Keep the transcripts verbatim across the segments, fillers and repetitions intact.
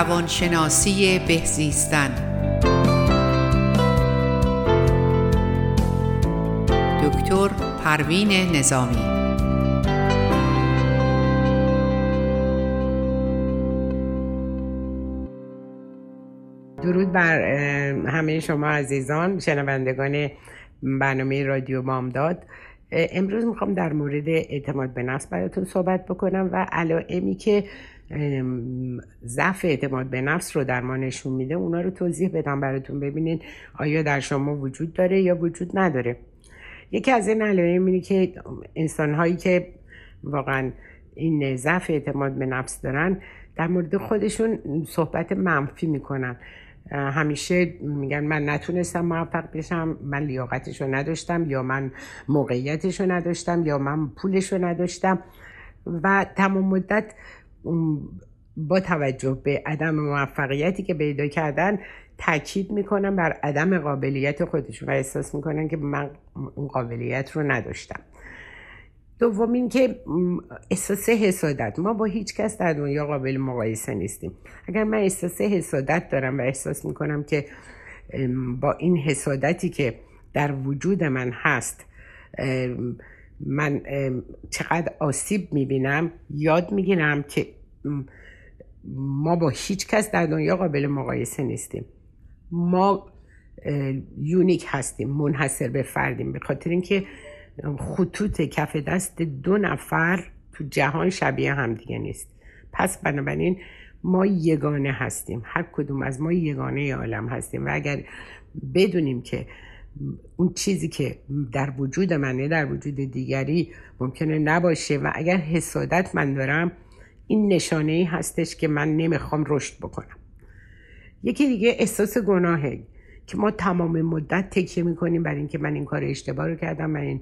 روانشناسی بهزیستن. دکتر پروین نظامی. درود بر همه شما عزیزان شنوندگان برنامه رادیو بامداد. امروز میخوام در مورد اعتماد به نفس براتون صحبت بکنم و علائمی که ضعف اعتماد به نفس رو در ما نشون میده اونا رو توضیح بدم براتون، ببینین آیا در شما وجود داره یا وجود نداره. یکی از این علائم اینه که انسان‌هایی که واقعا این ضعف اعتماد به نفس دارن در مورد خودشون صحبت منفی میکنن. همیشه میگن من نتونستم موفق بشم، من لیاقتشو نداشتم، یا من موقعیتشو نداشتم، یا من پولشو نداشتم و تمام مدت با توجه به عدم موفقیتی که پیدا کردن تاکید میکنن بر عدم قابلیت خودشون و احساس میکنن که من اون قابلیت رو نداشتم. دوم این که احساس حسادت، ما با هیچ کس در دنیا قابل مقایسه نیستیم. اگر من احساس حسادت دارم و احساس میکنم که با این حسادتی که در وجود من هست من چقدر آسیب میبینم، یاد میگیرم که ما با هیچ کس در دنیا قابل مقایسه نیستیم، ما یونیک هستیم، منحصر به فردیم، به خاطر اینکه خطوط کف دست دو نفر تو جهان شبیه هم دیگه نیست. پس بنابراین ما یگانه هستیم، هر کدوم از ما یگانه عالم هستیم و اگر بدونیم که اون چیزی که در وجود منه در وجود دیگری ممکنه نباشه و اگر حسادت من دارم، این نشانه ای هستش که من نمیخوام رشد بکنم. یکی دیگه احساس گناهه که ما تمام مدت تکیه میکنیم بر این که من این کار اشتباه رو کردم، من این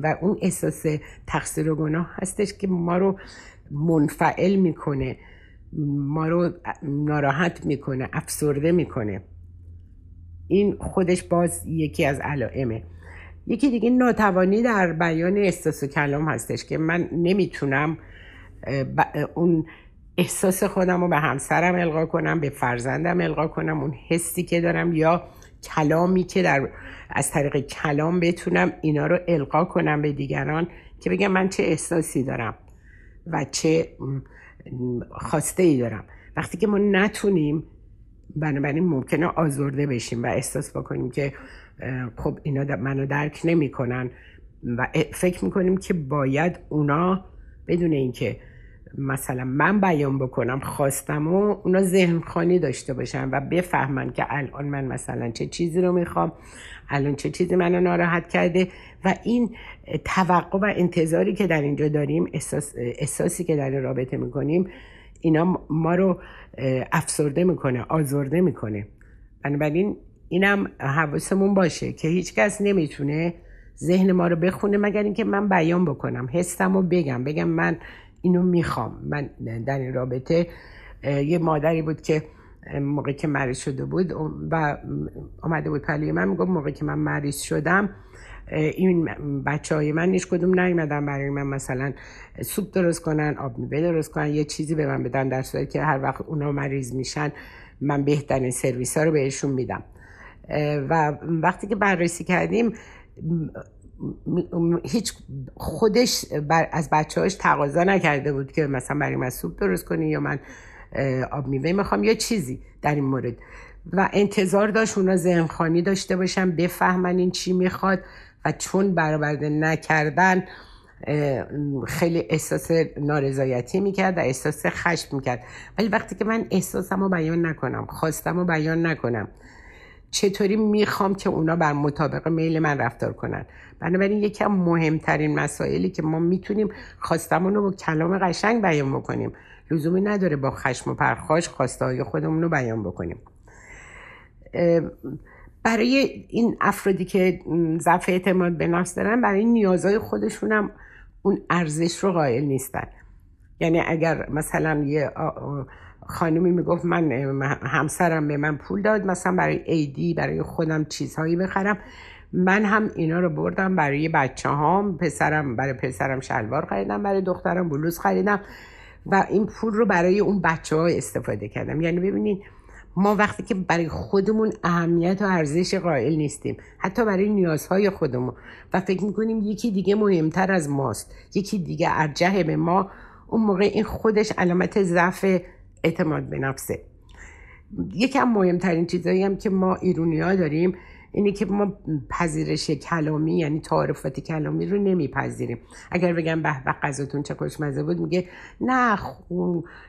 و اون احساس تقصیر و گناه هستش که ما رو منفعل میکنه، ما رو ناراحت میکنه، افسرده میکنه. این خودش باز یکی از علائمه. یکی دیگه ناتوانی در بیان احساس و کلام هستش که من نمیتونم اون احساس خودم رو به همسرم القا کنم، به فرزندم القا کنم، اون حسی که دارم یا کلامی که در از طریق کلام بتونم اینا رو القا کنم به دیگران که بگم من چه احساسی دارم و چه خواسته ای دارم. وقتی که ما نتونیم، بنابراین ممکنه آزرده بشیم و احساس بکنیم که خب اینا منو درک نمی کنن و فکر میکنیم که باید اونا بدون اینکه مثلا من بیان بکنم خواستم و اونا ذهن خوانی داشته باشن و بفهمن که الان من مثلا چه چیزی رو میخوام، الان چه چیزی منو ناراحت کرده و این توقع و انتظاری که در اینجا داریم، احساس احساسی که در رابطه میکنیم، اینا ما رو افسرده میکنه، آزرده میکنه. بنابراین اینم حواسمون باشه که هیچ کس نمیتونه ذهن ما رو بخونه مگر اینکه من بیان بکنم، حسمو بگم، بگم من اینو میخوام. من در این رابطه یه مادری بود که موقعی که مریض شده بود و آمده بود پلی من، میگم موقعی که من مریض شدم این بچه های من هیچ کدوم نیومدن برای من مثلا سوپ درست کنن، آب میوه درست کنن، یه چیزی به من بدن، در صورتی که هر وقت اونا مریض میشن من بهترین سرویس ها رو بهشون میدم. و وقتی که بررسی کردیم هیچ خودش بر از بچه‌هاش تقاضا نکرده بود که مثلا برای من سوپ درست کنی یا من آب میوه میخوام یا چیزی در این مورد، و انتظار داشت اونا ذهن خوانی داشته باشن، بفهمن این چی میخواد و چون برآورده نکردن خیلی احساس نارضایتی میکرد و احساس خشم میکرد. ولی وقتی که من احساسمو بیان نکنم، خواستمو بیان نکنم، چطوری میخوام که اونا بر مطابق میل من رفتار کنن؟ بنابراین یکی از مهمترین مسائلی که ما میتونیم خواستمون رو با کلام قشنگ بیان بکنیم، لزومی نداره با خشم و پرخاش خواسته های خودمون رو بیان بکنیم. برای این افرادی که ضعف اعتماد به نفس دارن، برای نیازهای خودشون هم اون ارزش رو قائل نیستن. یعنی اگر مثلا یه خانومی میگفت من همسرم به من پول داد مثلا برای ایدی، برای خودم چیزهایی بخرم، من هم اینا رو بردم برای بچه هام، پسرم برای پسرم شلوار خریدم، برای دخترم بلوز خریدم و این پول رو برای اون بچه‌ها استفاده کردم. یعنی ببینید ما وقتی که برای خودمون اهمیت و ارزش قائل نیستیم، حتی برای نیازهای خودمون، و فکر میکنیم یکی دیگه مهمتر از ماست، یکی دیگه ارجح به ما، اون موقع این خودش علامت ضعف اعتماد به نفسه. یکی از مهمترین چیزایی هم که ما ایرانی‌ها داریم اینه که ما پذیرش کلامی، یعنی تعارفات کلامی رو نمیپذیریم. اگر بگم به به غذاتون چه خوشمزه بود، میگه نه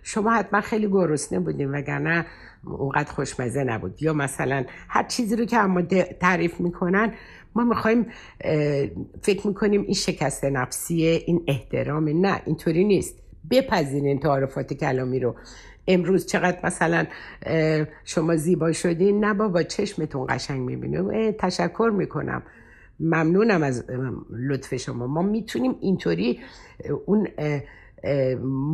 شما حتما خیلی گرسنه بودیم، وگرنه اونقدر خوشمزه نبود. یا مثلا هر چیزی رو که اما تعریف میکنن ما میخوایم، فکر میکنیم این شکست نفسیه، این احترامه. نه، اینطوری نیست. بپذیرین تعارفات کلامی رو. امروز چقدر مثلا شما زیبا شدین، نه بابا چشمتون قشنگ میبینه، تشکر میکنم، ممنونم از لطف شما. ما میتونیم اینطوری اون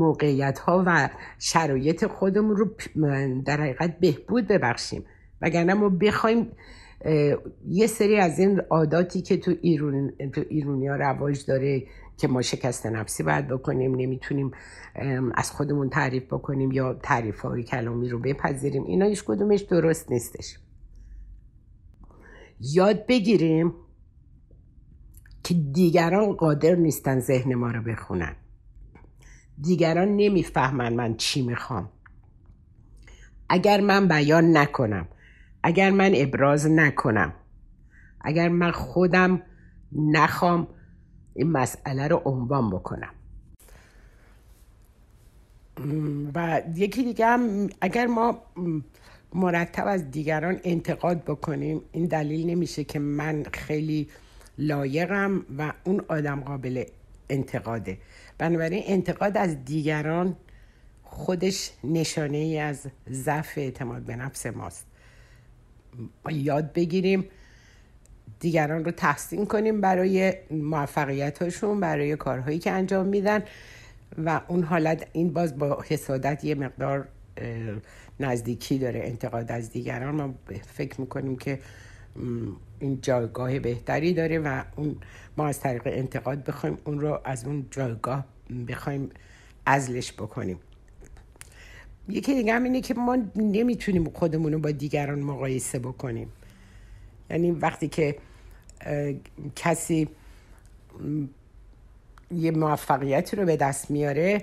موقعیت ها و شرایط خودمون رو در حقیقت بهبود ببخشیم، وگرنه ما بخوایم یه سری از این عاداتی که تو ایران تو ایرانیا رواج داره که ما شکست نفسی باید بکنیم، نمیتونیم از خودمون تعریف بکنیم یا تعریف های کلامی رو بپذیریم، اینا هیچ کدومش درست نیستش. یاد بگیریم که دیگران قادر نیستن ذهن ما رو بخونن، دیگران نمیفهمن من چی میخوام. اگر من بیان نکنم، اگر من ابراز نکنم، اگر من خودم نخوام این مسئله رو عنوان بکنم. و یکی دیگه هم اگر ما مرتب از دیگران انتقاد بکنیم، این دلیل نمیشه که من خیلی لایقم و اون آدم قابل انتقاده. بنابراین انتقاد از دیگران خودش نشانه ای از ضعف اعتماد به نفس ماست. ما یاد بگیریم دیگران رو تحسین کنیم برای موفقیتاشون، برای کارهایی که انجام میدن، و اون حالت این باز با حسادت یه مقدار نزدیکی داره. انتقاد از دیگران ما فکر میکنیم که این جایگاه بهتری داره و اون ما از طریق انتقاد بخوایم اون رو از اون جایگاه بخوایم عزلش بکنیم. یکی دیگه هم اینه که ما نمیتونیم خودمون رو با دیگران مقایسه بکنیم. یعنی وقتی که کسی یه موفقیت رو به دست میاره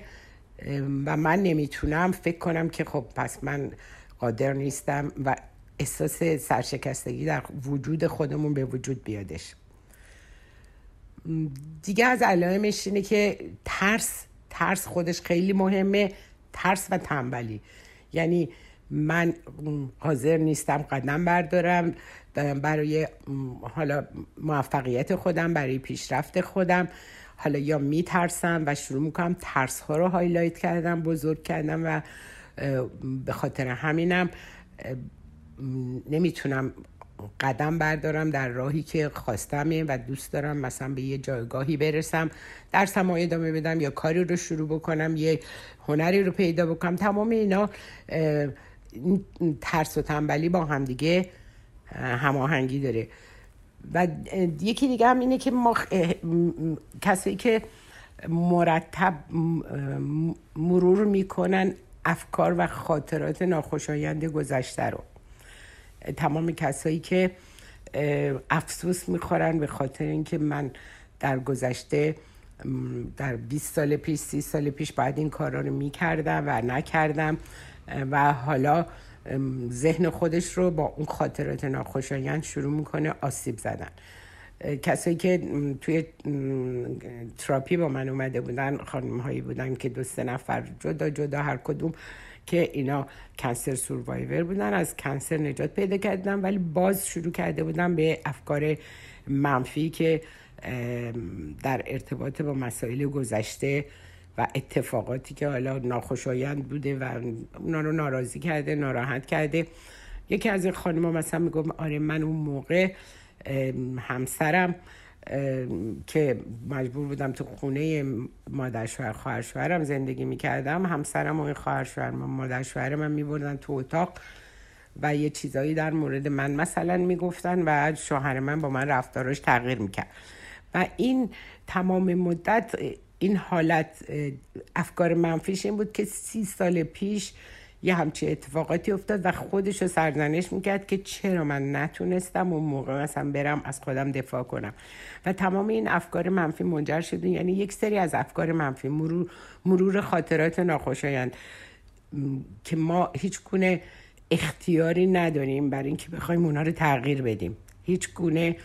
و من نمیتونم، فکر کنم که خب پس من قادر نیستم و احساس سرشکستگی در وجود خودمون به وجود بیادش. دیگه از علائمش اینه که ترس ترس خودش خیلی مهمه. ترس و تنبلی، یعنی من حاضر نیستم قدم بردارم برای حالا موفقیت خودم، برای پیشرفت خودم، حالا یا میترسم و شروع میکنم ترس ها رو هایلایت کردم، بزرگ کردم، و به خاطر همینم نمیتونم قدم بردارم در راهی که خواستمه و دوست دارم مثلا به یه جایگاهی برسم، درسم رو ادامه بدم، یا کاری رو شروع بکنم، یه هنری رو پیدا بکنم. تمام اینا ترس و تنبلی با هم دیگه هماهنگی داره. و یکی دیگه هم اینه که ما کسایی که مرتب مرور میکنن افکار و خاطرات ناخوشایند گذشته رو، تمام کسایی که افسوس میخورن به خاطر اینکه من در گذشته در بیست سال پیش، سی سال پیش باید این کارا رو میکردم و نکردم، و حالا ذهن خودش رو با اون خاطرات ناخوشایند شروع میکنه آسیب زدن. کسایی که توی تراپی با من اومده بودن، خانم هایی بودن که دو سه نفر جدا جدا هر کدوم که اینا کنسر سوروایور بودن، از کنسر نجات پیدا کردن، ولی باز شروع کرده بودن به افکار منفی که در ارتباط با مسائل گذشته و اتفاقاتی که حالا ناخوشایند بوده و اونا رو ناراضی کرده، ناراحت کرده. یکی از این خانم‌ها مثلا میگم آره من اون موقع همسرم که مجبور بودم تو خونه مادر شوهر خواهر شوهرم زندگی میکردم، همسرم و این خواهر شوهرم مادر شوهر من میبردن تو اتاق و یه چیزایی در مورد من مثلا میگفتن و شوهر من با من رفتاراش تغییر میکرد، و این تمام مدت این حالت افکار منفیش این بود که سی سال پیش یه همچین اتفاقاتی افتاد و خودشو سرزنش میکرد که چرا من نتونستم و موقع مثلا برم از خودم دفاع کنم. و تمام این افکار منفی منجر شدن، یعنی یک سری از افکار منفی، مرور, مرور خاطرات ناخوشایند که ما هیچ گونه اختیاری نداریم برای اینکه بخوایم اونا رو تغییر بدیم، هیچ گونه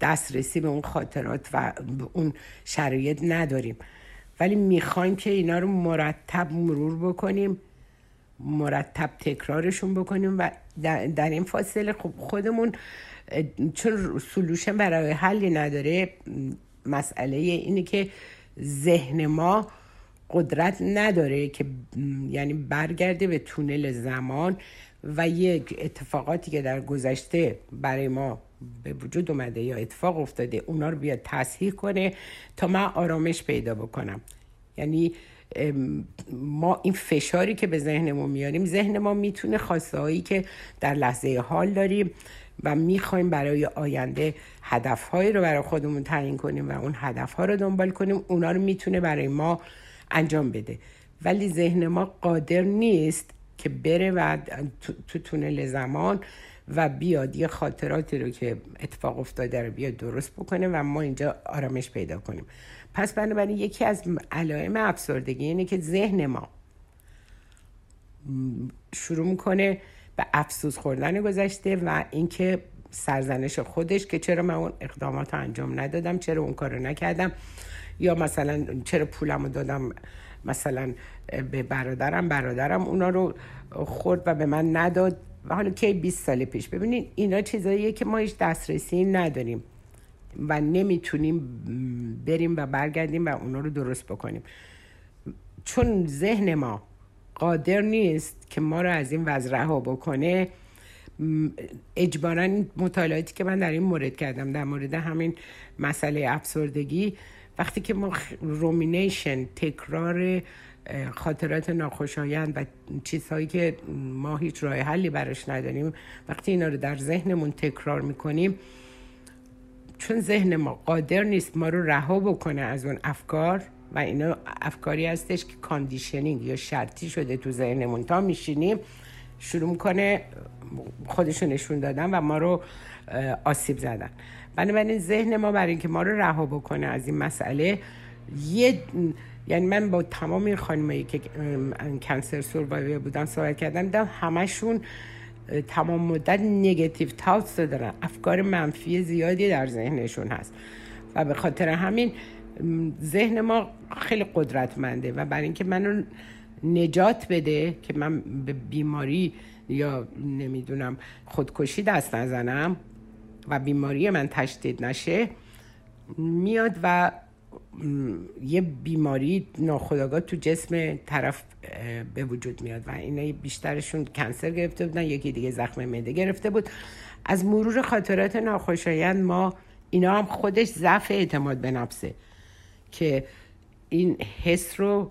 دسترسی به اون خاطرات و به اون شرایط نداریم، ولی میخوایم که اینا رو مرتب مرور بکنیم، مرتب تکرارشون بکنیم و در این فاصله خب خودمون چون سلوشن برای حلی نداره، مسئله اینه که ذهن ما قدرت نداره که یعنی برگرده به تونل زمان و یک اتفاقاتی که در گذشته برای ما به وجود اومده یا اتفاق افتاده اونا رو بیاد تصحیح کنه تا من آرامش پیدا بکنم. یعنی ما این فشاری که به ذهن ما میاریم، ذهن ما میتونه خواسته هایی که در لحظه حال داریم و میخوایم برای آینده هدف هایی رو برای خودمون تعیین کنیم و اون هدف ها رو دنبال کنیم، اونا رو میتونه برای ما انجام بده، ولی ذهن ما قادر نیست که بره و تو تونل زمان و بیاد یه خاطراتی رو که اتفاق افتاده رو بیاد درست بکنه و ما اینجا آرامش پیدا کنیم. پس بنابراین یکی از علائم افسردگی اینه که ذهن ما شروع میکنه به افسوس خوردن گذشته و اینکه سرزنش خودش که چرا من اون اقدامات رو انجام ندادم، چرا اون کار رو نکردم، یا مثلا چرا پولم رو دادم مثلا به برادرم، برادرم اونا رو خورد و به من نداد و حالا که بیست سال پیش. ببینین اینا چیزاییه که ما هیچ دسترسی نداریم و نمیتونیم بریم و برگردیم و اونا رو درست بکنیم، چون ذهن ما قادر نیست که ما رو از این وضع رها بکنه. اجباراً مطالعاتی که من در این مورد کردم در مورد همین مسئله افسردگی، وقتی که ما رومینیشن، تکرار خاطرات ناخوشایند و چیزهایی که ما هیچ راه حلی براش نداریم، وقتی اینا رو در ذهنمون تکرار میکنیم، چون ذهن ما قادر نیست ما رو رها بکنه از اون افکار و اینا افکاری هستش که کاندیشنینگ یا شرطی شده تو ذهنمون، تا میشینیم شروع میکنه خودشو نشون دادن و ما رو آسیب زدن. بنابراین ذهن ما برای اینکه ما رو رها بکنه از این مسئله، یه یعنی من با تمام این خانمایی که کنسر سوروایور بودن صحبت کردم، دیدم همشون تمام مدت نگاتیو تاتس دارن، افکار منفی زیادی در ذهنشون هست و به خاطر همین ذهن ما خیلی قدرتمنده و برای اینکه منو نجات بده که من به بیماری یا نمیدونم خودکشی دست نزنم و بیماری من تشدید نشه، میاد و یه بیماری ناخودآگاه تو جسم طرف به وجود میاد و اینا بیشترشون کنسر گرفته بودن، یکی دیگه زخم معده گرفته بود. از مرور خاطرات ناخوشایند ما، اینا هم خودش ضعف اعتماد به نفسه که این حس رو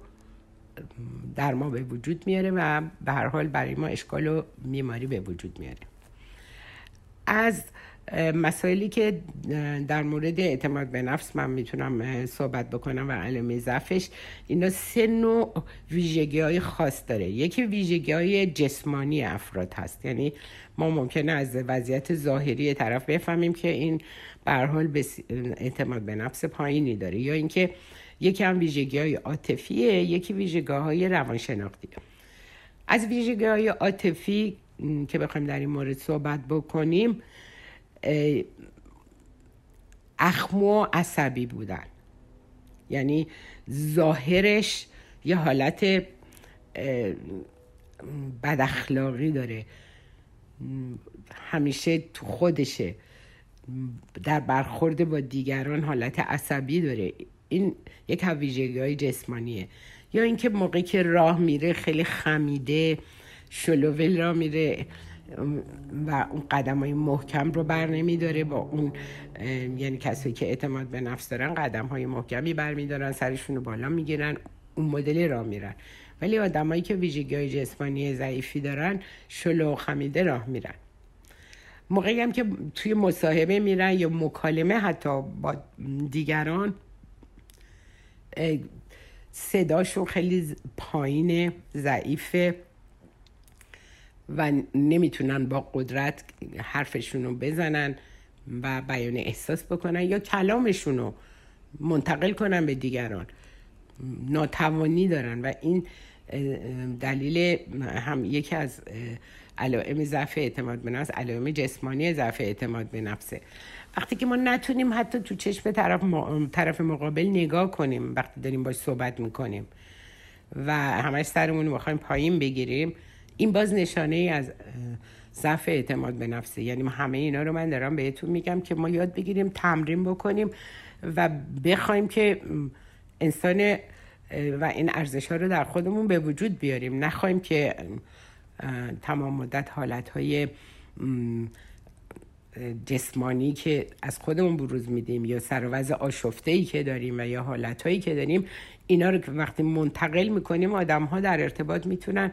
در ما به وجود میاره و به هر حال برای ما اشکال و بیماری به وجود میاره. از مسائلی که در مورد اعتماد به نفس من میتونم صحبت بکنم و علائم ضعفش، اینا سه نوع ویژگی‌های خاص داره. یکی ویژگی‌های جسمانی افراد هست، یعنی ما ممکنه از وضعیت ظاهری طرف بفهمیم که این به هر حال اعتماد به نفس پایینی داره، یا اینکه یکی هم ویژگی‌های عاطفیه، یکی ویژگی‌های روانشناختیه. از ویژگی‌های عاطفی که بخوایم در این مورد صحبت بکنیم، اخمو عصبی بودن، یعنی ظاهرش یه حالت بد اخلاقی داره، همیشه تو خودشه، در برخورد با دیگران حالت عصبی داره، این یک ویژگی‌های جسمانیه. یا اینکه موقعی که راه میره خیلی خمیده، شلوول راه میره و اون قدم‌های محکم رو بر نمی‌داره، با اون یعنی کسایی که اعتماد به نفس دارن قدم‌های محکمی برمی‌دارن، سرشون رو بالا می‌گیرن، اون مدل راه میرن، ولی آدمایی که ویژگی‌های جسمانی ضعیفی دارن شلو و خمیده راه میرن. موقعی هم که توی مصاحبه میرن یا مکالمه حتی با دیگران، صداشون خیلی پایینه، ضعیفه و نمیتونن با قدرت حرفشون رو بزنن و بیان احساس بکنن یا کلامشون رو منتقل کنن به دیگران، ناتوانی دارن و این دلیل هم یکی از علائم ضعف اعتماد به نفس، علائم جسمانی ضعف اعتماد به نفسه. وقتی که ما نتونیم حتی تو چشم طرف طرف مقابل نگاه کنیم وقتی داریم باش صحبت میکنیم و همش سرمون رو بخوایم پایین بگیریم، این باز نشانه ای از ضعف اعتماد به نفسه. یعنی همه اینا رو من دارم بهتون میگم که ما یاد بگیریم، تمرین بکنیم و بخوایم که انسان و این ارزش‌ها رو در خودمون به وجود بیاریم، نخوایم که تمام مدت حالت‌های جسمانی که از خودمون بروز میدیم یا سر و وضع آشفته‌ای که داریم و یا حالت‌هایی که داریم، اینا رو که وقتی منتقل می‌کنیم آدم‌ها در ارتباط میتونن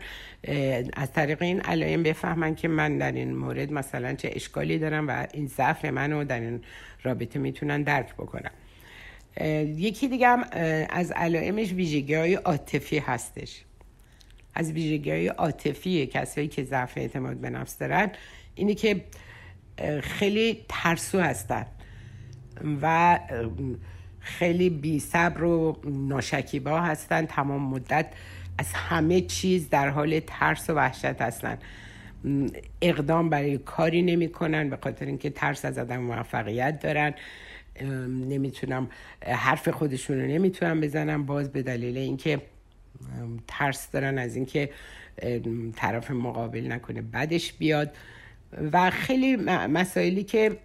از طریق این علائم بفهمن که من در این مورد مثلا چه اشکالی دارم و این ضعف منو در این رابطه میتونن درک بکنن. یکی دیگه هم از علائمش ویژگی‌های عاطفی هستش. از ویژگی‌های عاطفی کسایی که ضعف اعتماد به نفس دارن اینه که خیلی ترسو هستن و خیلی بی‌صبر و ناشکیبا هستن، تمام مدت از همه چیز در حال ترس و وحشت هستن، اقدام برای کاری نمی‌کنن به خاطر اینکه ترس از عدم موفقیت دارن، نمیتونم حرف خودشون رو نمیتونم بزنم، باز به دلیل اینکه ترس دارن از اینکه طرف مقابل نکنه بدش بیاد و خیلی مسائلی که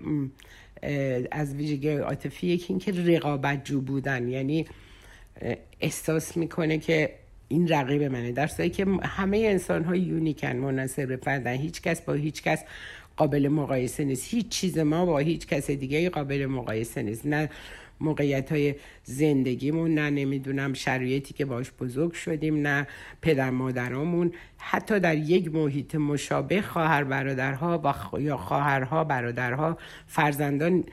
از ویژگی عاطفی یکی اینکه رقابت جو بودن، یعنی احساس میکنه که این رقیب منه، در صورتی که همه انسان ها یونیکن، منحصر به فردن، هیچ کس با هیچ کس قابل مقایسه نیست، هیچ چیز ما با هیچ کس دیگه قابل مقایسه نیست، نه موقعیت‌های زندگیمون، نه نمیدونم شرایطی که باش بزرگ شدیم، نه پدر مادرامون، حتی در یک محیط مشابه خواهر برادرها و خ... یا خواهرها برادرها فرزندان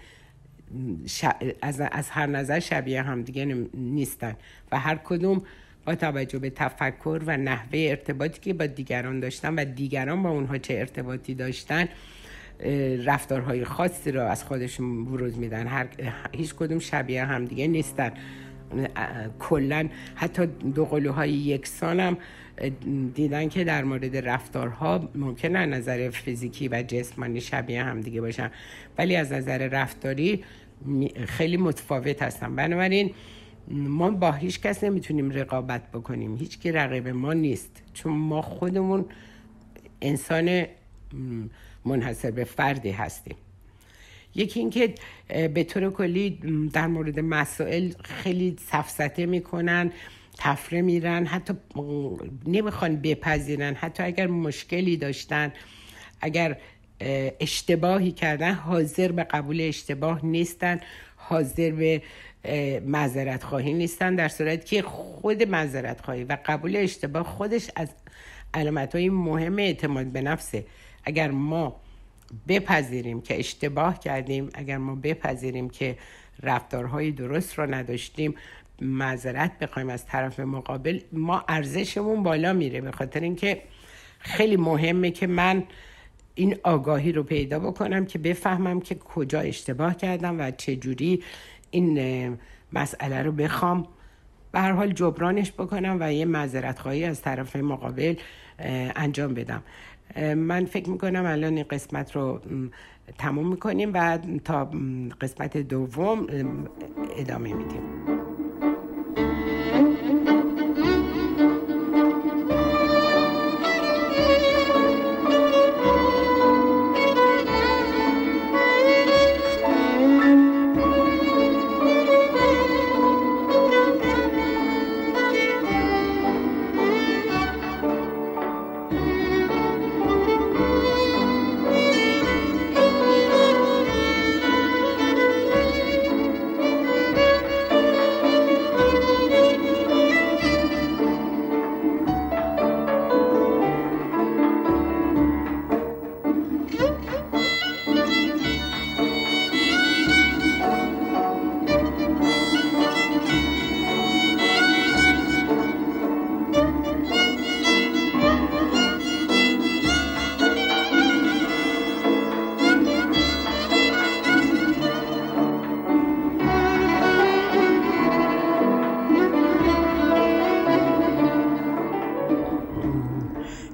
ش... از... از هر نظر شبیه هم دیگه نیستن و هر کدوم با توجه به تفکر و نحوه ارتباطی که با دیگران داشتن و دیگران با اونها چه ارتباطی داشتن رفتارهای خاصی را از خودشون بروز میدن. هر هیچ کدوم شبیه هم دیگه نیستن، کلا حتی دو قلوهای یکسان هم دیدن که در مورد رفتارها ممکنه از نظر فیزیکی و جسمانی شبیه هم دیگه باشن ولی از نظر رفتاری خیلی متفاوت هستن. بنابراین ما با هیچ کس نمیتونیم رقابت بکنیم، هیچ که رقیب ما نیست، چون ما خودمون انسان منحصر به فردی هستیم. یکی این که به طور کلی در مورد مسائل خیلی سفسطه میکنن، تفره میرن، حتی نمیخوان بپذیرن، حتی اگر مشکلی داشتن، اگر اشتباهی کردن حاضر به قبول اشتباه نیستن، حاضر به معذرت خواهی نیستن، در صورتی که خود معذرت خواهی و قبول اشتباه خودش از علامت‌های مهم اعتماد به نفسه. اگر ما بپذیریم که اشتباه کردیم، اگر ما بپذیریم که رفتارهای درست رو نداشتیم، معذرت بخوایم از طرف مقابل، ما ارزشمون بالا میره، به خاطر اینکه خیلی مهمه که من این آگاهی رو پیدا بکنم که بفهمم که کجا اشتباه کردم و چجوری این مسئله رو بخوام به هر حال جبرانش بکنم و یه معذرت خواهی از طرف مقابل انجام بدم. من فکر میکنم الان این قسمت رو تموم میکنیم و تا قسمت دوم ادامه میدیم.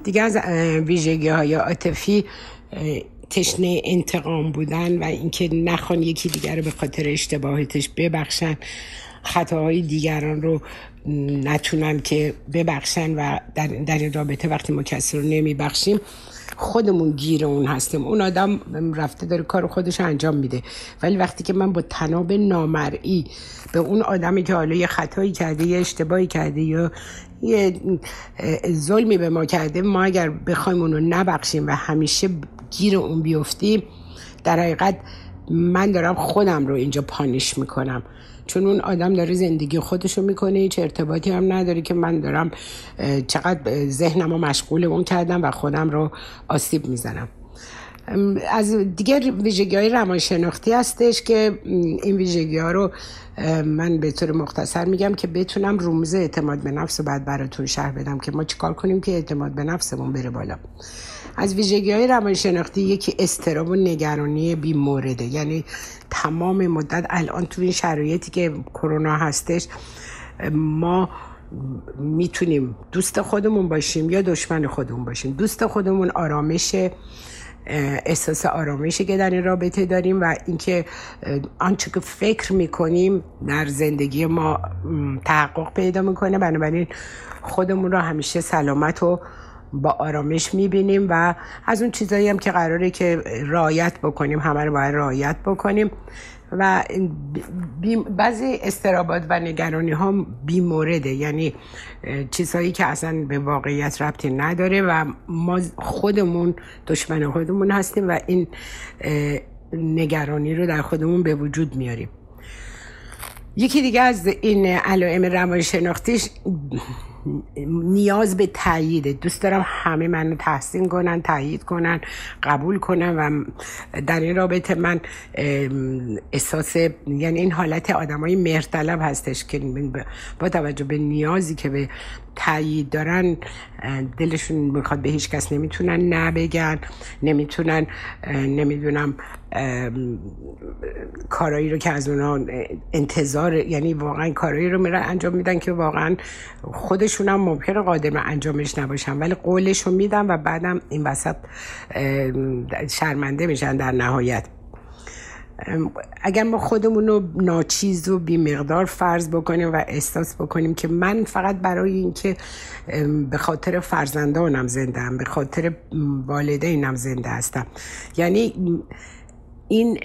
دیگه از ویژگی‌های عاطفی تشنه انتقام بودن و اینکه نخوان یکی دیگر رو به خاطر اشتباهاتش ببخشن، خطاهای دیگران رو نتونن که ببخشن و در, در این رابطه وقتی ما کسی رو نمیبخشیم خودمون گیر اون هستیم. اون آدم رفته داره کار خودش انجام میده، ولی وقتی که من با تناب نامرئی به اون آدمی که حالا یه خطایی کرده، یه اشتباهی کرده یا یه ظلمی به ما کرده، ما اگر بخوایم اونو نبخشیم و همیشه گیر اون بیفتیم، در حقیقت من دارم خودم رو اینجا پانیش میکنم، چون اون آدم داره زندگی خودشو میکنه، هیچ ارتباطی هم نداره که من دارم چقدر ذهنم رو مشغول اون کردم و خودم رو آسیب میزنم. از دیگر ویژگی‌های روانشناختی هستش که این ویژگی‌ها رو من به طور مختصر میگم که بتونم رموز اعتماد به نفس رو بعد براتون شرح بدم که ما چیکار کنیم که اعتماد به نفسمون بره بالا. از ویژگی‌های روانشناختی یکی اضطراب و نگرانی بی‌مورده، یعنی تمام مدت الان تو این شرایطی که کرونا هستش ما میتونیم دوست خودمون باشیم یا دشمن خودمون باشیم. دوست خودمون آرامشه، احساس آرامشی که در این رابطه داریم و اینکه آنچه که فکر میکنیم در زندگی ما تحقق پیدا میکنه، بنابراین خودمون رو همیشه سلامت و با آرامش میبینیم و از اون چیزایی هم که قراره که رعایت بکنیم همه رو باید رعایت بکنیم و بعضی اضطرابات و نگرانی ها بیمورده، یعنی چیزهایی که اصلا به واقعیت ربطی نداره و ما خودمون دشمن خودمون هستیم و این نگرانی رو در خودمون به وجود میاریم. یکی دیگه از این علائم روانشناختیش نیاز به تأییده، دوست دارم همه منو تحسین کنن، تأیید کنن، قبول کنن و در این رابطه من احساس، یعنی این حالت آدمای مهرطلب هستش که با توجه به نیازی که به تأیید دارن دلشون میخواد به هیچ کس نمیتونن نه بگن، نمیتونن نمیدونم کارایی رو که از اونا انتظار، یعنی واقعا کارایی رو میرن انجام میدن که واقعا خودشون هم ممکنه قادر به انجامش نباشن، ولی قولش رو میدن و بعدم این وسط شرمنده میشن در نهایت. اگر ما خودمون رو ناچیز و بی‌مقدار فرض بکنیم و احساس بکنیم که من فقط برای اینکه به خاطر فرزندانم زنده ام، به خاطر والدینم زنده هستم، یعنی این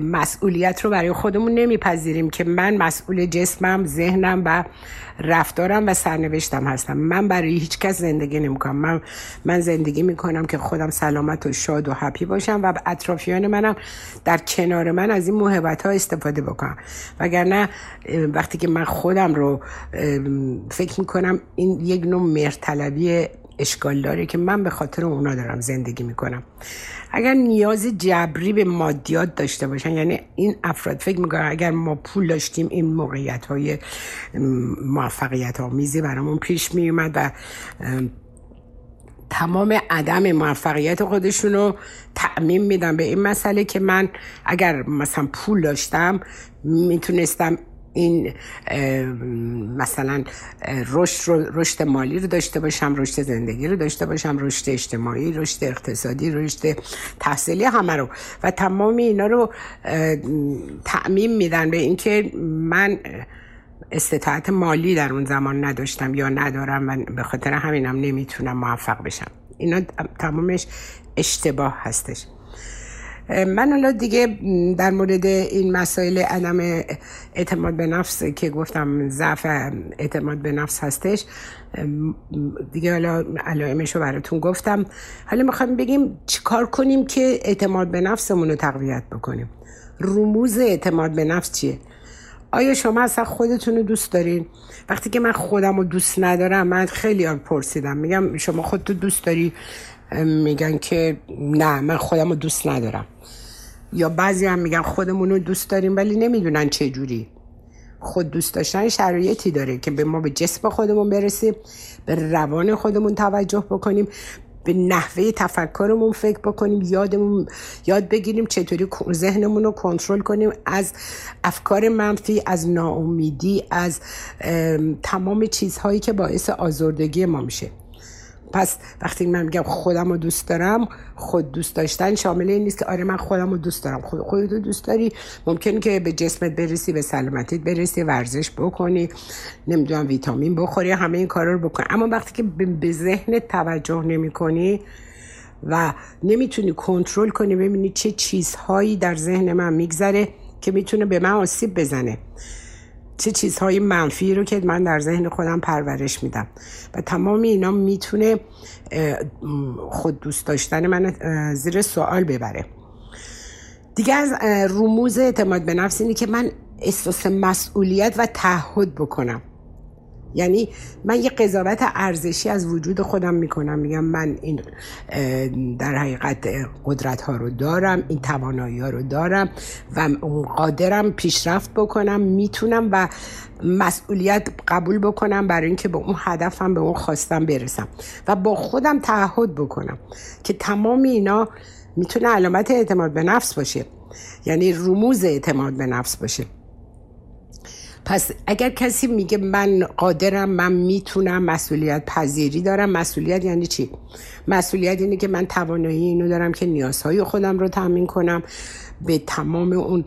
مسئولیت رو برای خودمون نمیپذیریم که من مسئول جسمم، ذهنم و رفتارم و سرنوشتم هستم. من برای هیچ کس زندگی نمیکنم، من من زندگی میکنم که خودم سلامت و شاد و هپی باشم و اطرافیان منم در کنار من از این موهبت ها استفاده بکنم، وگرنه وقتی که من خودم رو فکر میکنم این یک نوع مهرطلبی اشکال داره که من به خاطر اونا دارم زندگی میکنم. اگر نیاز جبری به مادیات داشته باشن، یعنی این افراد فکر میکنن اگر ما پول داشتیم این موقعیت های موفقیت آمیزی برامون پیش میومد و تمام عدم موفقیت خودشون رو تعمیم میدن به این مسئله که من اگر مثلا پول داشتم میتونستم این مثلا رشد رشد مالی رو داشته باشم، رشد زندگی رو داشته باشم، رشد اجتماعی، رشد اقتصادی، رشد تحصیلی، همه رو و تمام اینا رو تعمیم میدن به اینکه من استطاعت مالی در اون زمان نداشتم یا ندارم و به خاطر همینم نمیتونم موفق بشم. اینا تمامش اشتباه هستش. من الان دیگه در مورد این مسائل عدم اعتماد به نفس که گفتم ضعف اعتماد به نفس هستش دیگه، حالا علائمش رو براتون گفتم. حالا میخوایم بگیم چیکار کنیم که اعتماد به نفسمون رو تقویت بکنیم. رموز اعتماد به نفس چیه؟ آیا شما اصلا خودتون رو دوست دارین؟ وقتی که من خودم رو دوست ندارم، من خیلی ها پرسیدم میگم شما خودتو دوست داری؟ میگن که نه من خودم رو دوست ندارم. یا بعضی هم میگن خودمون رو دوست داریم ولی نمیدونن چه جوری. خود دوست داشتن شرایطی داره که به ما به جسم خودمون برسیم، به روان خودمون توجه بکنیم، به نحوه تفکرمون فکر بکنیم، یادمون یاد بگیریم چطوری ذهنمون رو کنترل کنیم از افکار منفی، از ناامیدی، از تمام چیزهایی که باعث آزردگی ما میشه. پس وقتی من میگم خودم رو دوست دارم، خود دوست داشتن شامل این نیست که آره من خودم رو دوست دارم. خود خودت رو دوست داری، ممکنه که به جسمت برسی، به سلامتیت برسی، ورزش بکنی، نمیدونم ویتامین بخوری، همه این کارا رو بکنی. اما وقتی که به ذهنت توجه نمی‌کنی و نمیتونی کنترل کنی ببینی چه چیزهایی در ذهن من میگذره که میتونه به من آسیب بزنه، چه چیزهای منفی رو که من در ذهن خودم پرورش میدم، و تمام اینا میتونه خود دوست داشتن من زیر سوال ببره. دیگه از رموز اعتماد به نفس اینه که من احساس مسئولیت و تعهد بکنم. یعنی من یه قضاوت ارزشی از وجود خودم میکنم، میگم من این در حقیقت قدرت ها رو دارم، این توانایی ها رو دارم و قادرم پیشرفت بکنم، میتونم و مسئولیت قبول بکنم برای اینکه به اون هدفم، به اون خواستم برسم و با خودم تعهد بکنم که تمام اینا میتونه علامت اعتماد به نفس باشه، یعنی رموز اعتماد به نفس باشه. پس اگر کسی میگه من قادرم، من میتونم، مسئولیت پذیری دارم، مسئولیت یعنی چی؟ مسئولیت یعنی که من توانایی اینو دارم که نیازهای خودم رو تامین کنم، به تمام اون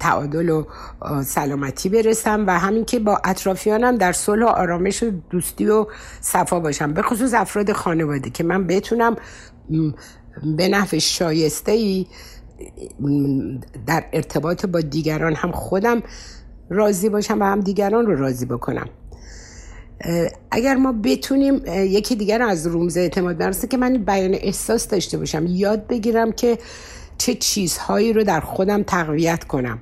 تعادل و سلامتی برسم و همین که با اطرافیانم در صلح و آرامش و دوستی و صفا باشم، به خصوص افراد خانواده، که من بتونم به نحو شایسته‌ای در ارتباط با دیگران هم خودم راضی باشم و هم دیگران رو راضی بکنم. اگر ما بتونیم یکی دیگر از رموز اعتماد به نفس که من بیان احساس داشته باشم، یاد بگیرم که چه چیزهایی رو در خودم تقویت کنم،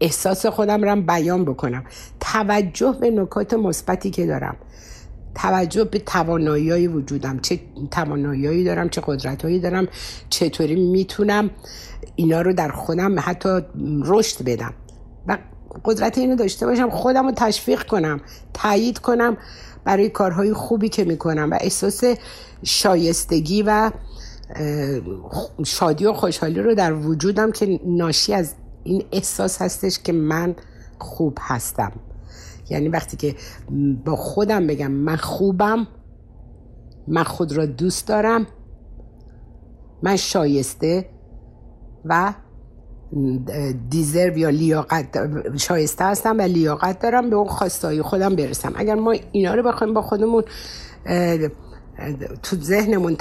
احساس خودم رو بیان بکنم، توجه به نکات مثبتی که دارم، توجه به توانایی‌های وجودم، چه توانایی‌هایی دارم، چه قدرت‌هایی دارم، چطوری میتونم اینا رو در خودم حتی رشد بدم و قدرت اینو داشته باشم خودم رو تشویق کنم، تایید کنم برای کارهای خوبی که میکنم و احساس شایستگی و شادی و خوشحالی رو در وجودم که ناشی از این احساس هستش که من خوب هستم. یعنی وقتی که با خودم بگم من خوبم، من خود را دوست دارم، من شایسته و دیزرو یا لیاقت، شایسته هستم و لیاقت دارم به اون خواسته‌های خودم برسم. اگر ما اینا رو بخوایم با خودمون تو ذهنمون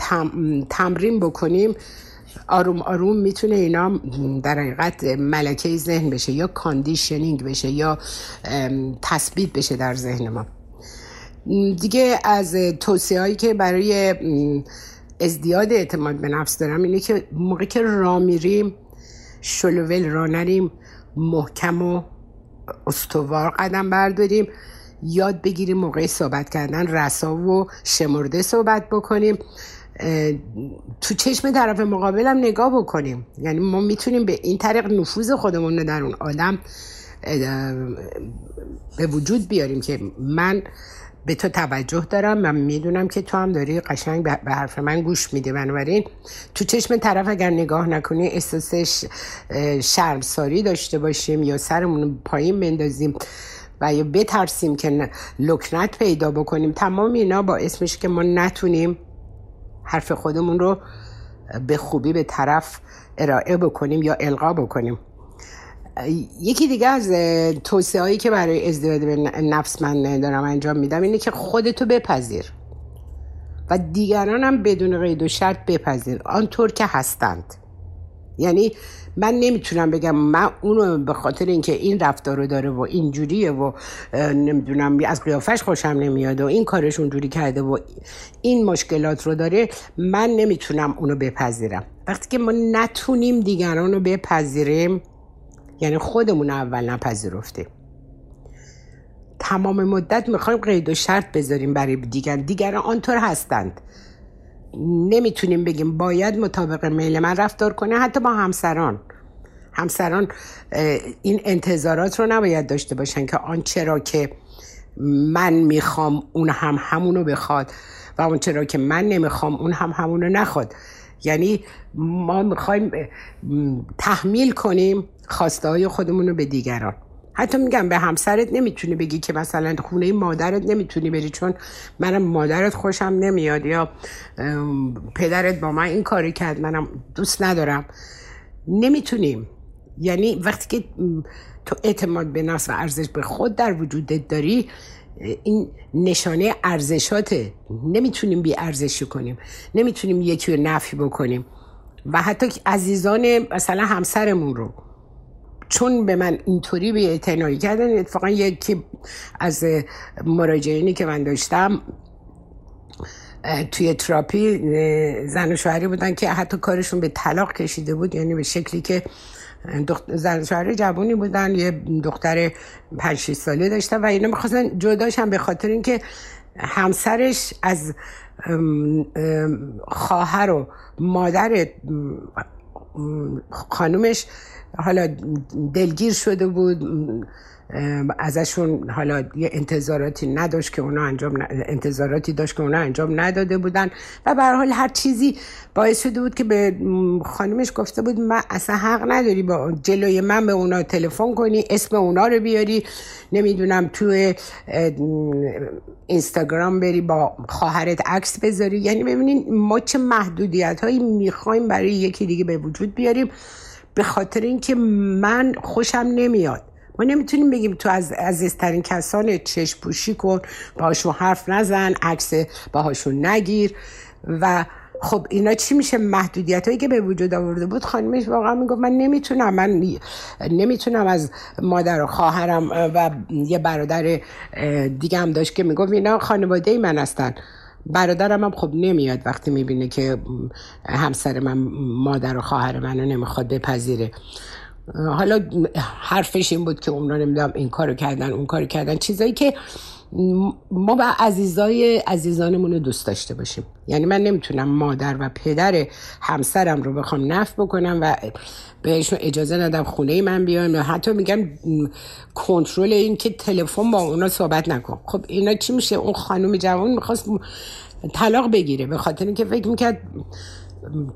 تمرین بکنیم، آروم آروم میتونه اینا در حقیقت ملکه ذهن بشه یا کاندیشنینگ بشه یا تثبیت بشه در ذهن ما. دیگه از توصیه‌هایی که برای ازدیاد اعتماد به نفس دارم اینه که موقعی که راه میریم شلوول را نریم، محکم و استوار قدم برداریم، یاد بگیریم موقع صحبت کردن رسا و شمرده صحبت بکنیم، تو چشم طرف مقابل هم نگاه بکنیم. یعنی ما میتونیم به این طریق نفوذ خودمون رو در اون آدم به وجود بیاریم که من به تو توجه دارم، من میدونم که تو هم داری قشنگ به حرف من گوش میدی، بنابراین تو چشم طرف اگر نگاه نکنی، احساسش شرمساری داشته باشیم یا سرمون پایین بندازیم و یا بترسیم که لکنت پیدا بکنیم، تمام اینا باعث میشه که ما نتونیم حرف خودمون رو به خوبی به طرف ارائه بکنیم یا القا بکنیم. یکی دیگه از توصیه‌هایی که برای ازدیاد به نفس من دارم انجام میدم اینه که خودتو بپذیر و دیگران هم بدون قید و شرط بپذیر آنطور که هستند. یعنی من نمیتونم بگم من اونو به خاطر اینکه این رفتارو داره و این جوریه و نمیدونم از قیافش خوشم نمیاد و این کارش اونجوری کرده و این مشکلات رو داره، من نمیتونم اونو بپذیرم. وقتی که ما نتونیم دیگران رو بپذیریم، یعنی خودمون اول نپذیرفتیم، تمام مدت میخوایم قید و شرط بذاریم برای دیگران، دیگران آنطور هستند، نمیتونیم بگیم باید مطابق میل من رفتار کنه. حتی با همسران همسران این انتظارات رو نباید داشته باشن که آنچه را که من میخوام اون هم همونو بخواد و آنچه را که من نمیخوام اون هم همونو نخواد. یعنی ما میخوایم تحمیل کنیم خواسته های خودمون رو به دیگران، حتی میگم به همسرت نمیتونی بگی که مثلا خونه مادرت نمیتونی بری چون منم مادرت خوشم نمیاد یا پدرت با من این کاری کرد منم دوست ندارم. نمیتونیم. یعنی وقتی که تو اعتماد به نفس و ارزش به خود در وجودت داری، این نشانه ارزشاته. نمیتونیم بی ارزشی کنیم، نمیتونیم یکی رو نفی بکنیم. و حتی عزیزان مثلا همسرمون رو، چون به من اینطوری به اعتنایی کردن، اتفاقا یکی از مراجعینی که من داشتم توی تراپی زن و شوهری بودن که حتی کارشون به طلاق کشیده بود، یعنی به شکلی که زن و شوهر جوانی بودن، یه دختر پنج شش ساله داشتن و اینا می‌خواستن جداش هم به خاطر اینکه همسرش از خواهر و مادر خانومش حالا دلگیر شده بود، ازشون حالا یه انتظاراتی نداشت که اونا انجام ن... انتظاراتی داشت که اونا انجام نداده بودن و به هر حال هر چیزی باعث شده بود که به خانمش گفته بود من اصلا حق نداری با جلوی من به اونا تلفن کنی، اسم اونا رو بیاری، نمیدونم توی اینستاگرام بری با خواهرت عکس بذاری. یعنی ببینین ما چه محدودیت هایی میخوایم برای یکی دیگه به وجود بیاریم به خاطر اینکه من خوشم نمیاد. ما نمیتونیم بگیم تو از عزیزترین کسان چشم پوشی کن، باهاشون حرف نزن، عکس باهاشون نگیر. و خب اینا چی میشه؟ محدودیت هایی که به وجود آورده بود خانمش واقعا میگفت من نمیتونم من نمیتونم از مادر و خواهرم و یه برادر دیگه هم داشت که میگفت اینا خانواده من هستن. برادرم هم خب نمیاد وقتی میبینه که همسر من مادر و خواهر منو نمیخواد بپذیره. حالا حرفش این بود که اونا نمیدونم این کارو کردن اون کارو کردن، چیزایی که ما با عزیزای عزیزانمون رو دوست داشته باشیم. یعنی من نمیتونم مادر و پدر همسرم رو بخوام نفی بکنم و بهشون اجازه ندم خونه من بیان و حتی میگم کنترل این که تلفن با اونا صحبت نکن. خب اینا چی میشه؟ اون خانم جوان میخواست طلاق بگیره به خاطر اینکه فکر میکرد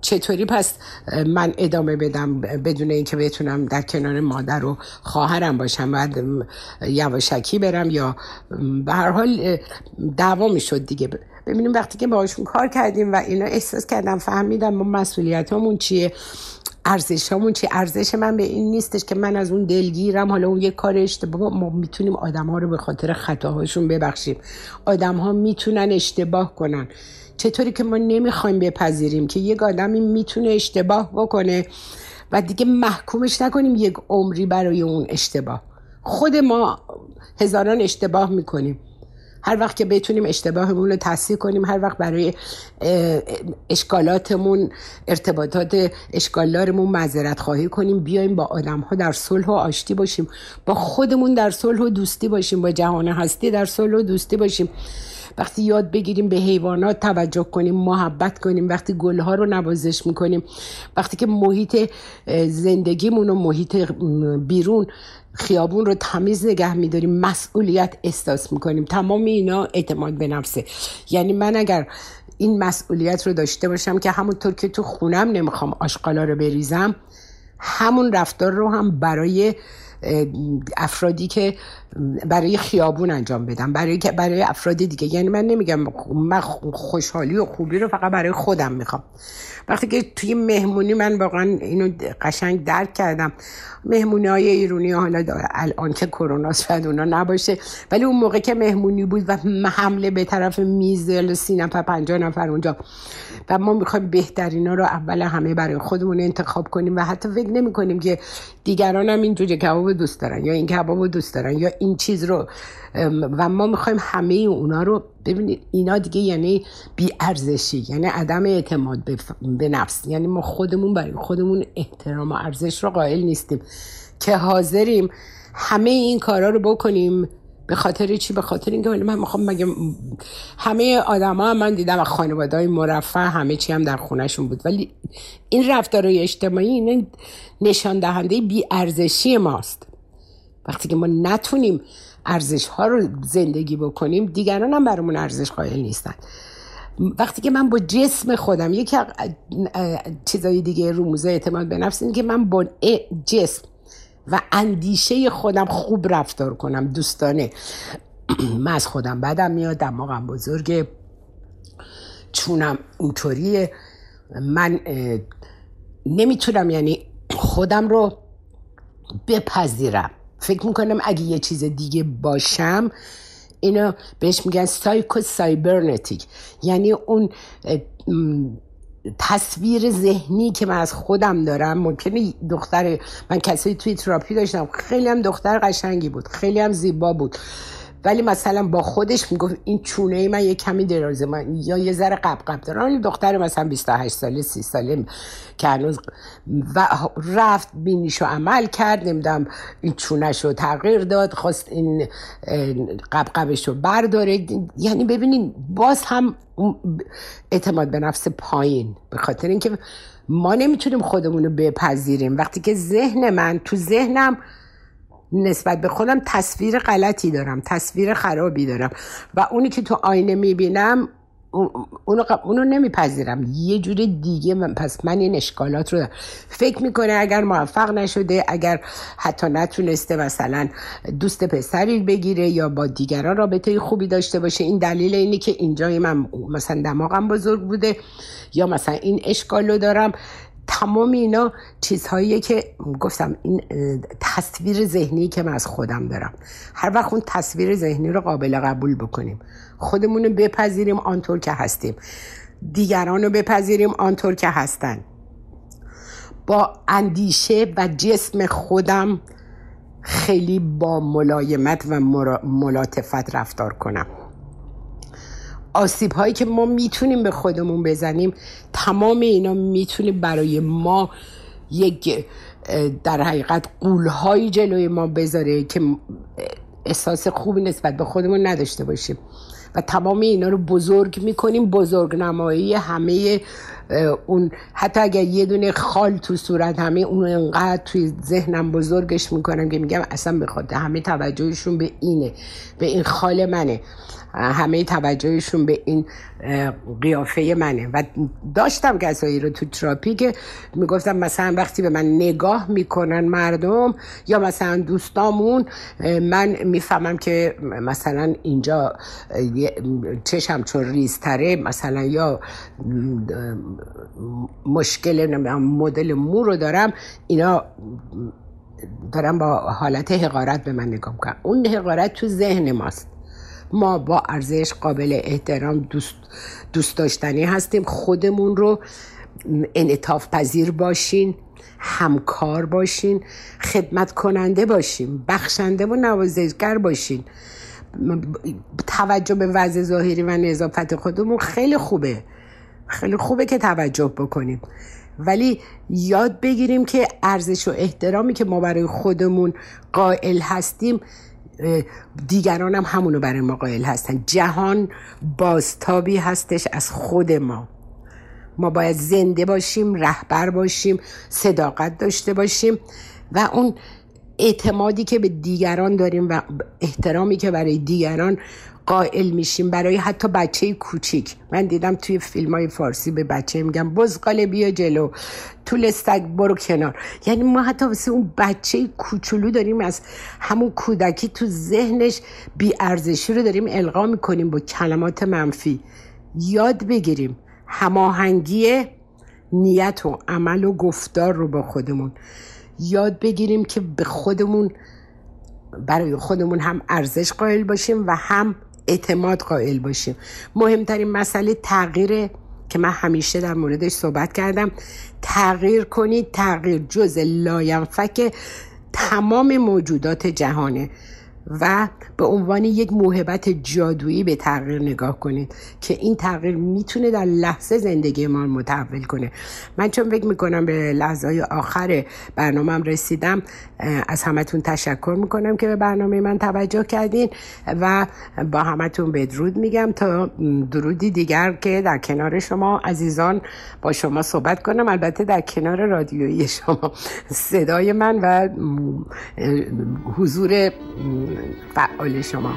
چطوری پس من ادامه بدم بدون اینکه بتونم در کنار مادر و خواهرم باشم، بعد یواشکی برم یا به هر حال دعوا میشد دیگه. ببینیم وقتی که باهاشون کار کردیم و اینا احساس کردم فهمیدم ما مسئولیتامون چیه، ارزشامون چیه. ارزش من به این نیستش که من از اون دلگیرم، حالا اون یه کار اشتباه. ما میتونیم آدم‌ها رو به خاطر خطاهاشون ببخشیم. آدم‌ها میتونن اشتباه کنن، چطوری که ما نمیخوایم بپذیریم که یک آدمی میتونه اشتباه بکنه و دیگه محکومش نکنیم یک عمری برای اون اشتباه. خود ما هزاران اشتباه میکنیم. هر وقت که بتونیم اشتباهمون رو تصحیح کنیم، هر وقت برای اشکالاتمون، ارتباطات اشکالارمون معذرت خواهی کنیم، بیایم با آدم‌ها در صلح و آشتی باشیم، با خودمون در صلح و دوستی باشیم، با جهان هستی در صلح و دوستی باشیم. وقتی یاد بگیریم به حیوانات توجه کنیم، محبت کنیم، وقتی گلها رو نوازش میکنیم، وقتی که محیط زندگیمون و محیط بیرون، خیابون رو تمیز نگه میداریم، مسئولیت احساس میکنیم. تمام اینا اعتماد به نفسه. یعنی من اگر این مسئولیت رو داشته باشم که همونطور که تو خونم نمیخوام آشغالا رو بریزم، همون رفتار رو هم برای افرادی که برای خیابون انجام بدم، برای که برای افراد دیگه. یعنی من نمیگم من خوشحالی و خوبی رو فقط برای خودم میخوام. وقتی که توی مهمونی، من واقعا اینو قشنگ درک کردم، مهمونی‌های ایرانی حالا الان که کرونا شد اونا نباشه، ولی اون موقع که مهمونی بود و حمله به طرف میز سی نفر پنجاه نفر اونجا و ما میخوایم بهترینا رو اول همه برای خودمون انتخاب کنیم و حتی فکر نمی‌کنیم که دیگران هم این جوجه کباب دوست دارن یا این کبابو دوست دارن یا این چیز رو، و ما میخوایم همه اونا رو. ببینید اینا دیگه یعنی بی‌ارزشی، یعنی عدم اعتماد به نفس. یعنی ما خودمون برای خودمون احترام و ارزش رو قائل نیستیم که حاضریم همه این کارا رو بکنیم. به خاطر چی؟ به خاطر اینکه من میخوام مگه همه آدما هم من دیدم خانواده‌های مرفه همه چی هم در خونه‌شون بود، ولی این رفتارهای اجتماعی اینا نشان دهنده بی‌ارزشی ماست. وقتی که ما نتونیم ارزش ها رو زندگی بکنیم، دیگران هم برامون ارزش قائل نیستن. وقتی که من با جسم خودم، یکی چیزای دیگه رموز اعتماد به نفس اینه که من با جسم و اندیشه خودم خوب رفتار کنم، دوستانه. من از خودم بدم میاد، دماغم بزرگه، چونم اونطوریه، من نمیتونم یعنی خودم رو بپذیرم. فکر میکنم اگه یه چیز دیگه باشم. اینو بهش میگن سایکو سایبرنتیک، یعنی اون تصویر ذهنی که من از خودم دارم. ممکنه دختر، من کسایی توی تراپی داشتم خیلی هم دختر قشنگی بود، خیلی هم زیبا بود، ولی مثلا با خودش میگفت این چونه ای من یه کمی درازه، من یا یه ذره قبقب دارم. این دختر مثلا بیست و هشت ساله سی ساله که هنوز و رفت بینیشو عمل کرد، نمیدونم این چونهشو تغییر داد، خواست این قبقبشو برداره. یعنی ببینین باز هم اعتماد به نفس پایین، به خاطر اینکه ما نمیتونیم خودمونو بپذیریم. وقتی که ذهن من، تو ذهنم نسبت به خودم تصویر غلطی دارم، تصویر خرابی دارم و اونی که تو آینه میبینم اونو, اونو نمیپذیرم، یه جور دیگه. من پس من این اشکالات رو دارم. فکر میکنه اگر موفق نشده، اگر حتی نتونسته مثلا دوست پسری بگیره یا با دیگران رابطه خوبی داشته باشه، این دلیل اینه که اینجای من مثلا دماغم بزرگ بوده یا مثلا این اشکال رو دارم. تمام اینا چیزهاییه که گفتم این تصویر ذهنی که من از خودم دارم. هر وقت اون تصویر ذهنی رو قابل قبول بکنیم، خودمون رو بپذیریم آنطور که هستیم، دیگران رو بپذیریم آنطور که هستن، با اندیشه و جسم خودم خیلی با ملایمت و ملاتفت رفتار کنم. آسیب هایی که ما میتونیم به خودمون بزنیم، تمام اینا میتونه برای ما یک در حقیقت قولهایی جلوی ما بذاره که احساس خوبی نسبت به خودمون نداشته باشیم و تمام اینا رو بزرگ میکنیم. بزرگ نمایی همه اون، حتی اگر یه دونه خال تو صورت، همه اون انقدر توی ذهنم بزرگش میکنم که میگم اصلا بخواد همه توجهشون به اینه، به این خال منه، همه توجهشون به این قیافه منه. و داشتم کسایی رو تو تراپی که میگفتم مثلا وقتی به من نگاه میکنن مردم یا مثلا دوستامون، من میفهمم که مثلا اینجا چشم چون ریزتره مثلا، یا مشکل مدل مو رو دارم، اینا دارم با حالت حقارت به من نگاه میکنم. اون حقارت تو ذهن ماست. ما با ارزش، قابل احترام، دوست, دوست داشتنی هستیم. خودمون رو انعطاف پذیر باشین، همکار باشین، خدمت کننده باشیم، بخشنده و نوازشگر باشین. توجه به وضع ظاهری و نظافت خودمون خیلی خوبه، خیلی خوبه که توجه بکنیم، ولی یاد بگیریم که ارزش و احترامی که ما برای خودمون قائل هستیم، دیگران هم همونو برای ما قائل هستن. جهان بازتابی هستش از خود ما. ما باید زنده باشیم، رهبر باشیم، صداقت داشته باشیم و اون اعتمادی که به دیگران داریم و احترامی که برای دیگران قائل میشیم، برای حتی بچه کوچیک. من دیدم توی فیلم‌های فارسی به بچه میگم بزغاله بیا جلو، توله سگ برو کنار. یعنی ما حتی واسه اون بچه کوچولو داریم از همون کودکی تو ذهنش بی‌ارزشی رو داریم القا میکنیم با کلمات منفی. یاد بگیریم هماهنگی نیت و عمل و گفتار رو با خودمون، یاد بگیریم که به خودمون، برای خودمون هم ارزش قائل باشیم و هم اعتماد قائل باشیم. مهمترین مسئله تغییره که من همیشه در موردش صحبت کردم. تغییر کنید. تغییر جز لاینفک تمام موجودات جهانه و به عنوان یک موهبت جادویی به تغییر نگاه کنید که این تغییر میتونه در لحظه زندگی ما متحول کنه. من چون فکر میکنم به لحظه‌های آخر برنامه‌ام رسیدم، از همتون تشکر میکنم که به برنامه من توجه کردین و با همتون بدرود میگم تا درودی دیگر که در کنار شما عزیزان با شما صحبت کنم، البته در کنار رادیویی شما، صدای من و حضور فعال شما.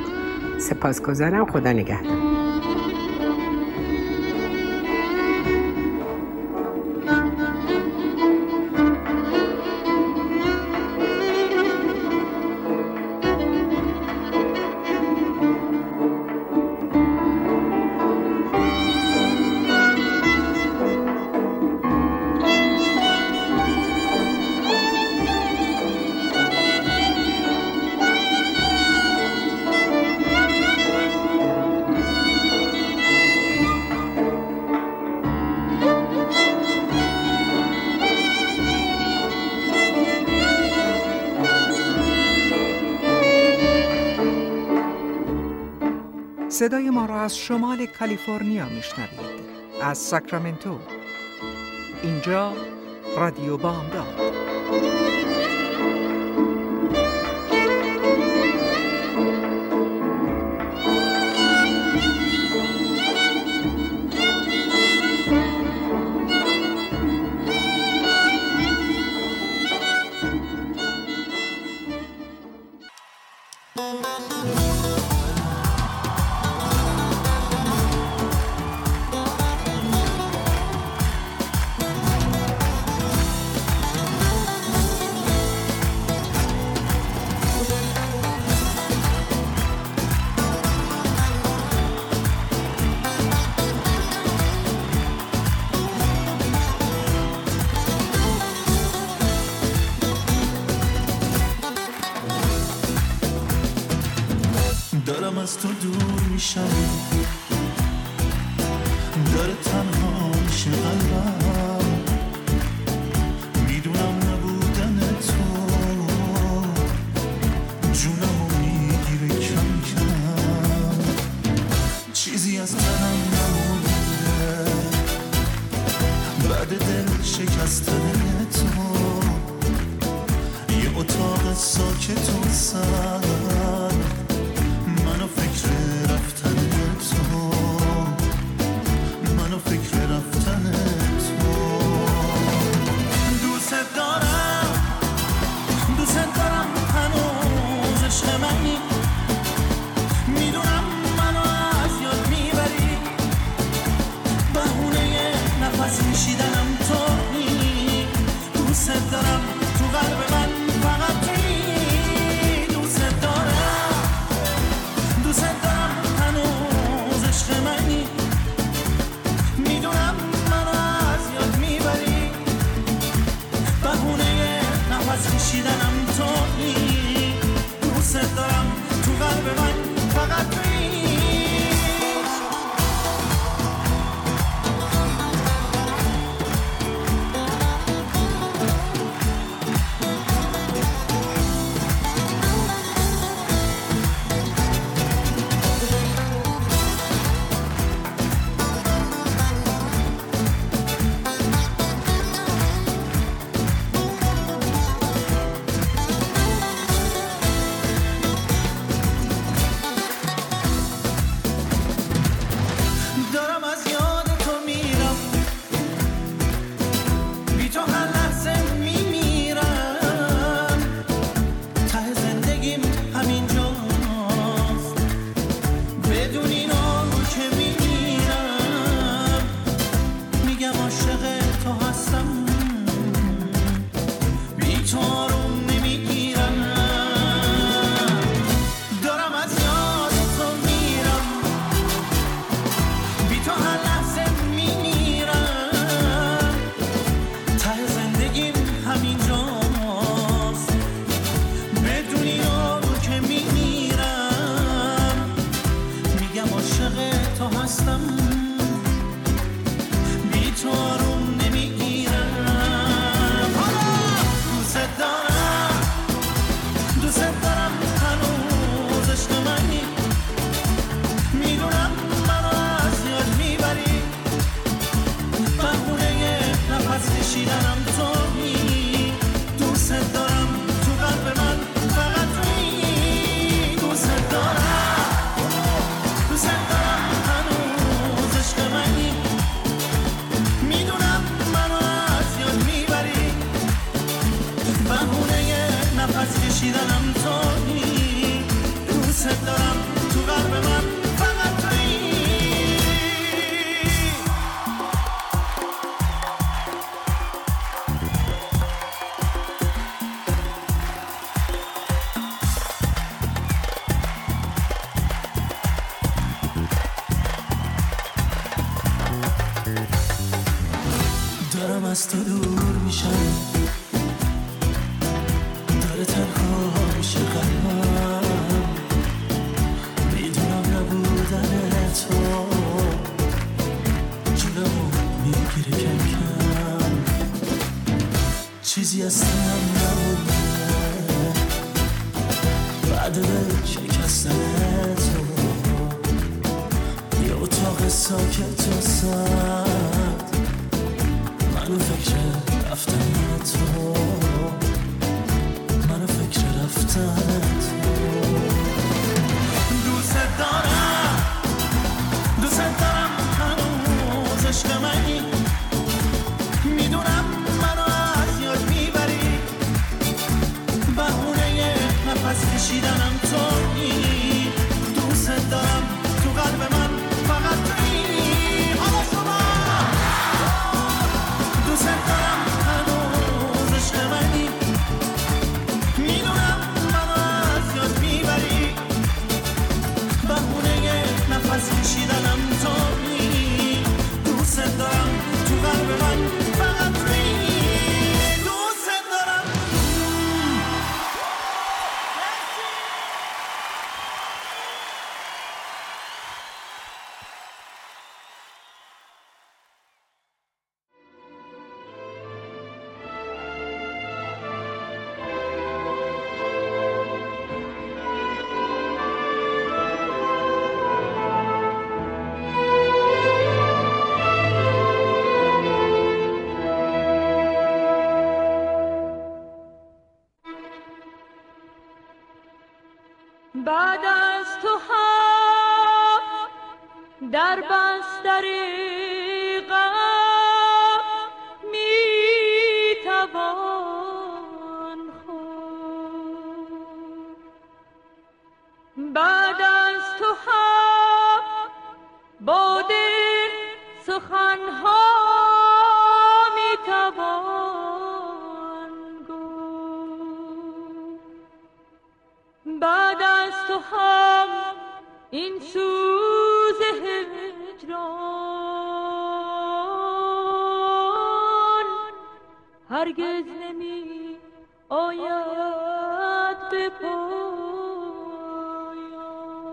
سپاسگزارم. خدا نگهدار. صدای ما را از شمال کالیفرنیا میشنوید، از ساکرامنتو. اینجا رادیو بامداد. از تو دور میشم، داره تنها میشه قلبم. میدونم نبودن تو جونمو میگیره کم کم. چیزی از تنم نمونده بعد دل شکستن تو. یه اتاق ساکت و سر از تو دور میشم، داره تنها میشه قلبم. میدونم نبودن تو جونمو میگیره کم کم. چیزی از تنم نمونده بعد دل شکستن تو. بعد از تو ها در بستر غم می توان خورد، بعد از تو ها با دل سخن ها می توان گفت، بعد تو هم این سوز هجران هرگز نمی آید به پایان.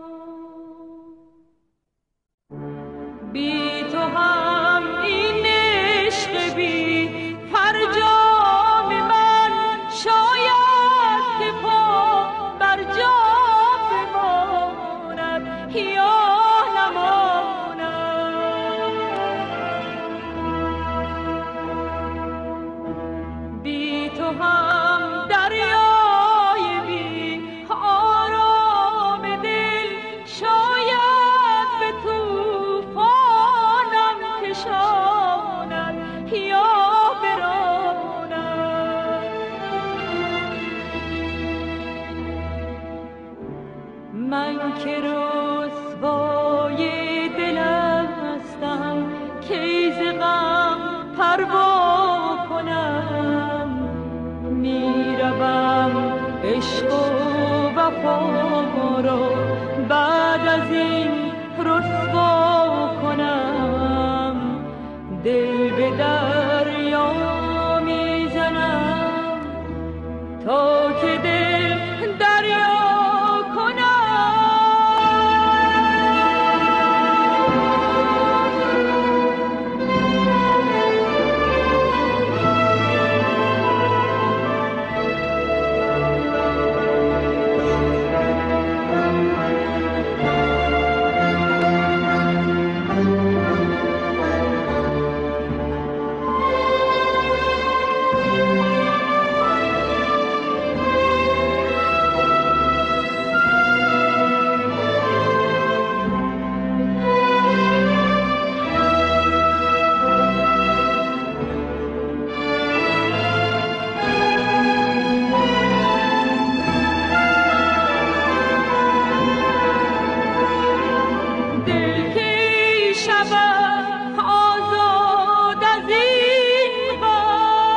بی تو هم این عشق بی فرجام من شاید که پا بر جا عشق و وفا را